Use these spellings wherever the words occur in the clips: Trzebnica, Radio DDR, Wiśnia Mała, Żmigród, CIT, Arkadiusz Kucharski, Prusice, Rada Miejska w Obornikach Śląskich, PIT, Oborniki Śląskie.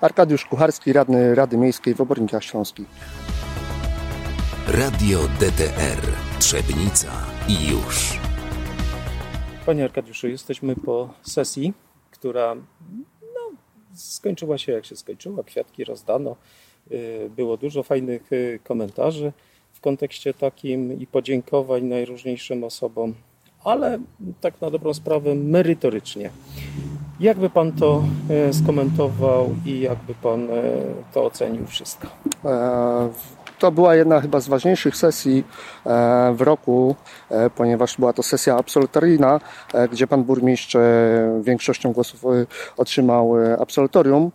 Arkadiusz Kucharski, radny Rady Miejskiej w Obornikach Śląskich. Radio DDR, Trzebnica i już. Panie Arkadiuszu, jesteśmy po sesji, która skończyła się jak się skończyła, kwiatki rozdano. Było dużo fajnych komentarzy w kontekście takim i podziękowań najróżniejszym osobom, ale tak na dobrą sprawę merytorycznie. Jakby Pan to skomentował i jakby Pan to ocenił wszystko? To była jedna chyba z ważniejszych sesji w roku, ponieważ była to sesja absolutoryjna, gdzie pan burmistrz większością głosów otrzymał absolutorium.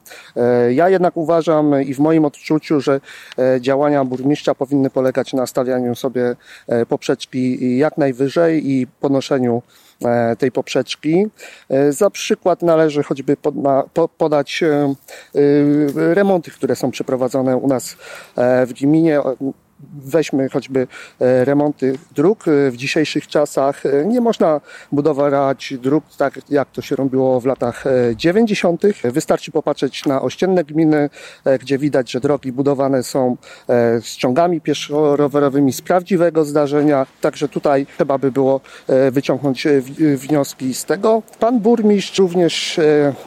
Ja jednak uważam i w moim odczuciu, że działania burmistrza powinny polegać na stawianiu sobie poprzeczki jak najwyżej i podnoszeniu tej poprzeczki. Za przykład należy choćby podać remonty, które są przeprowadzone u nas w gminie. Weźmy choćby remonty dróg. W dzisiejszych czasach nie można budować dróg tak, jak to się robiło w latach 90. Wystarczy popatrzeć na ościenne gminy, gdzie widać, że drogi budowane są z ciągami pieszo-rowerowymi z prawdziwego zdarzenia. Także tutaj trzeba by było wyciągnąć wnioski z tego. Pan burmistrz również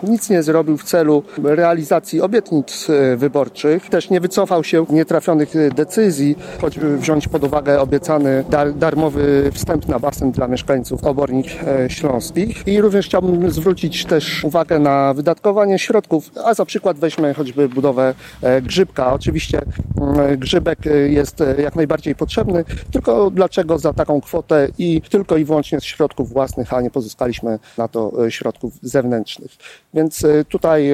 nic nie zrobił w celu realizacji obietnic wyborczych. Też nie wycofał się nietrafionych decyzji, choćby wziąć pod uwagę obiecany darmowy wstęp na basen dla mieszkańców Obornik Śląskich. I również chciałbym zwrócić też uwagę na wydatkowanie środków, a za przykład weźmy choćby budowę grzybka. Oczywiście grzybek jest jak najbardziej potrzebny, tylko dlaczego za taką kwotę i tylko i wyłącznie z środków własnych, a nie pozyskaliśmy na to środków zewnętrznych. Więc tutaj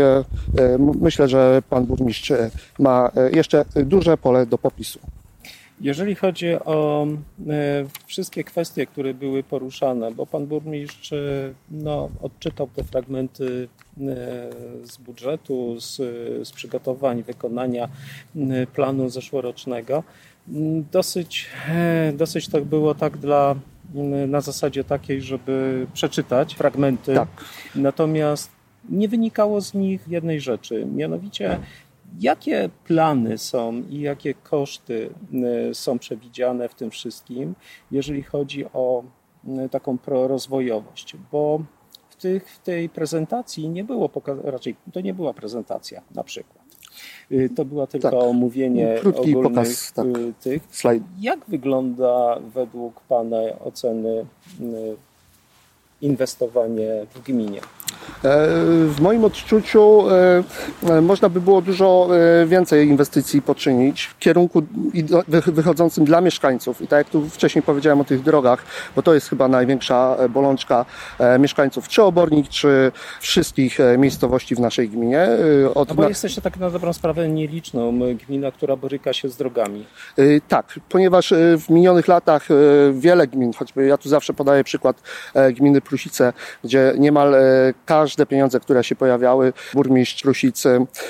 myślę, że pan burmistrz ma jeszcze duże pole do popisu. Jeżeli chodzi o wszystkie kwestie, które były poruszane, bo pan burmistrz odczytał te fragmenty z budżetu, z przygotowań, wykonania planu zeszłorocznego, dosyć tak było na zasadzie takiej, żeby przeczytać fragmenty. Tak. Natomiast nie wynikało z nich jednej rzeczy, mianowicie jakie plany są i jakie koszty są przewidziane w tym wszystkim, jeżeli chodzi o taką prorozwojowość, bo w tej prezentacji nie było raczej to nie była prezentacja na przykład. To było tylko omówienie ogólnych pokaz, tych. Slajd. Jak wygląda według Pana oceny inwestowanie w gminie? W moim odczuciu można by było dużo więcej inwestycji poczynić w kierunku wychodzącym dla mieszkańców. I tak jak tu wcześniej powiedziałem o tych drogach, bo to jest chyba największa bolączka mieszkańców czy Obornik, czy wszystkich miejscowości w naszej gminie. Bo jesteście tak na dobrą sprawę nieliczną gmina, która boryka się z drogami. Tak, ponieważ w minionych latach wiele gmin, choćby ja tu zawsze podaję przykład gminy Prusice, gdzie niemal każde pieniądze, które się pojawiały, burmistrz Prusic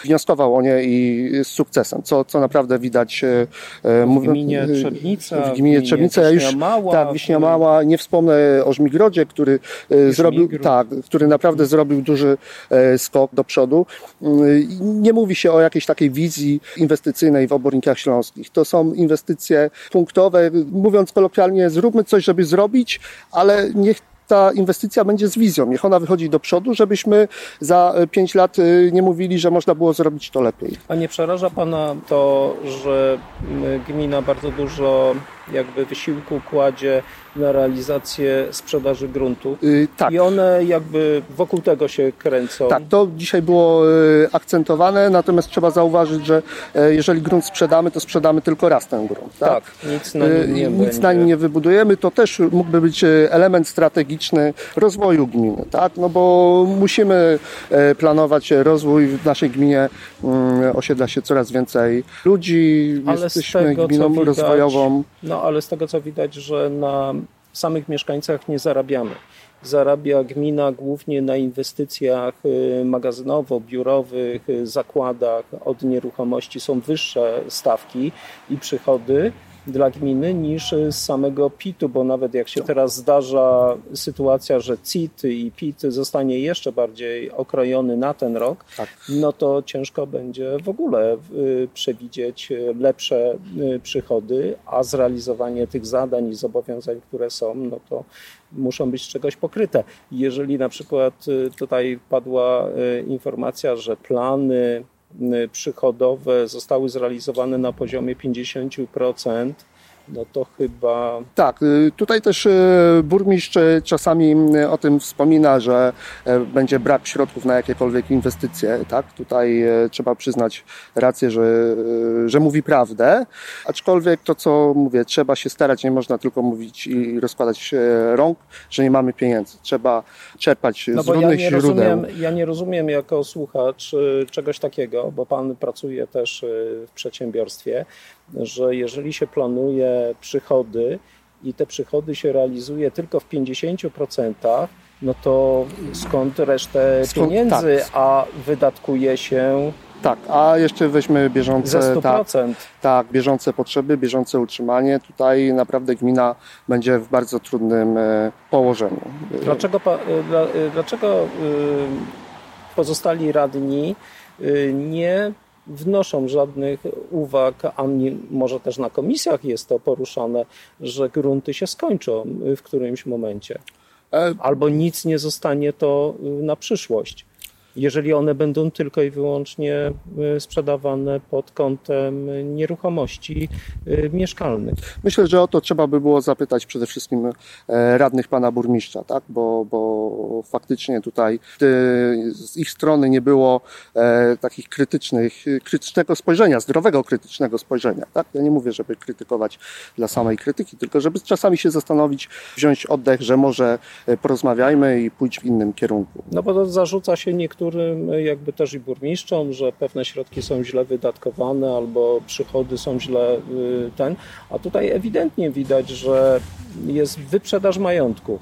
wnioskował o nie i z sukcesem, co naprawdę widać. W gminie Trzebnica, Wiśnia Mała, nie wspomnę o Żmigrodzie, który który naprawdę zrobił duży skok do przodu. Nie mówi się o jakiejś takiej wizji inwestycyjnej w Obornikach Śląskich. To są inwestycje punktowe, mówiąc kolokwialnie, zróbmy coś, żeby zrobić, ale niech ta inwestycja będzie z wizją. Niech ona wychodzi do przodu, żebyśmy za 5 lat nie mówili, że można było zrobić to lepiej. A nie przeraża Pana to, że gmina bardzo dużo wysiłku kładzie na realizację sprzedaży gruntu? Tak. I one wokół tego się kręcą. Tak, to dzisiaj było akcentowane, natomiast trzeba zauważyć, że jeżeli grunt sprzedamy, to sprzedamy tylko raz ten grunt. Tak? Nic na nim nie wybudujemy. To też mógłby być element strategiczny rozwoju gminy, tak? No bo musimy planować rozwój w naszej gminie. Osiedla się coraz więcej ludzi. Ale jesteśmy gminą rozwojową. Ale z tego co widać, że na samych mieszkańcach nie zarabiamy. Zarabia gmina głównie na inwestycjach magazynowo-biurowych, zakładach, od nieruchomości są wyższe stawki i przychody, dla gminy niż z samego PIT-u, bo nawet jak się teraz zdarza sytuacja, że CIT i PIT zostanie jeszcze bardziej okrojony na ten rok, no to ciężko będzie w ogóle przewidzieć lepsze przychody, a zrealizowanie tych zadań i zobowiązań, które są, no to muszą być z czegoś pokryte. Jeżeli na przykład tutaj padła informacja, że plany przychodowe zostały zrealizowane na poziomie 50%, no to chyba... Tak, tutaj też burmistrz czasami o tym wspomina, że będzie brak środków na jakiekolwiek inwestycje. Tak? Tutaj trzeba przyznać rację, że mówi prawdę. Aczkolwiek to, co mówię, trzeba się starać, nie można tylko mówić i rozkładać rąk, że nie mamy pieniędzy. Trzeba czerpać z różnych źródeł. Ja nie rozumiem jako słuchacz czegoś takiego, bo pan pracuje też w przedsiębiorstwie, że jeżeli się planuje przychody i te przychody się realizuje tylko w 50%, no to skąd resztę pieniędzy, tak, a wydatkuje się... Tak, a jeszcze weźmy bieżące, 100%. Tak, bieżące potrzeby, bieżące utrzymanie. Tutaj naprawdę gmina będzie w bardzo trudnym położeniu. Dlaczego pozostali radni nie wnoszą żadnych uwag, ani może też na komisjach jest to poruszane, że grunty się skończą w którymś momencie. Albo nic nie zostanie to na przyszłość, jeżeli one będą tylko i wyłącznie sprzedawane pod kątem nieruchomości mieszkalnych. Myślę, że o to trzeba by było zapytać przede wszystkim radnych pana burmistrza, tak? Bo faktycznie tutaj z ich strony nie było takich krytycznego spojrzenia, zdrowego krytycznego spojrzenia. Tak? Ja nie mówię, żeby krytykować dla samej krytyki, tylko żeby czasami się zastanowić, wziąć oddech, że może porozmawiajmy i pójść w innym kierunku. No bo to zarzuca się niektórym jakby też i burmistrzom, że pewne środki są źle wydatkowane albo przychody są źle a tutaj ewidentnie widać, że jest wyprzedaż majątku.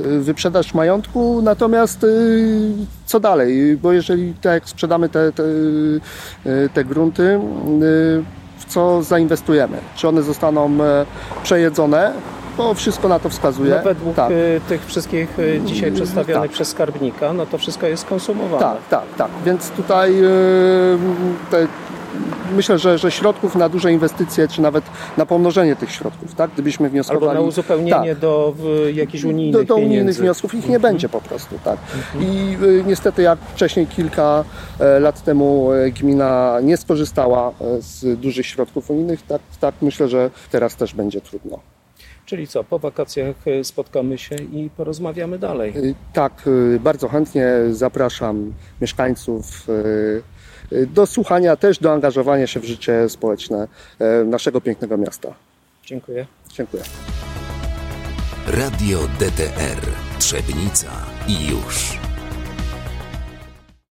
Wyprzedaż majątku, natomiast co dalej? Bo jeżeli tak sprzedamy te grunty, w co zainwestujemy? Czy one zostaną przejedzone? Bo wszystko na to wskazuje. No według tych wszystkich dzisiaj przedstawionych przez skarbnika, no to wszystko jest konsumowane. Tak. Więc tutaj myślę, że środków na duże inwestycje, czy nawet na pomnożenie tych środków, tak? Gdybyśmy wnioskowali... Albo na uzupełnienie do jakichś unijnych pieniędzy. Do unijnych wniosków ich nie będzie po prostu, tak? I niestety jak wcześniej kilka lat temu gmina nie skorzystała z dużych środków unijnych, tak myślę, że teraz też będzie trudno. Czyli co, po wakacjach spotkamy się i porozmawiamy dalej. Tak, bardzo chętnie zapraszam mieszkańców do słuchania, też do angażowania się w życie społeczne naszego pięknego miasta. Dziękuję. Dziękuję. Radio DDR, Trzebnica i już.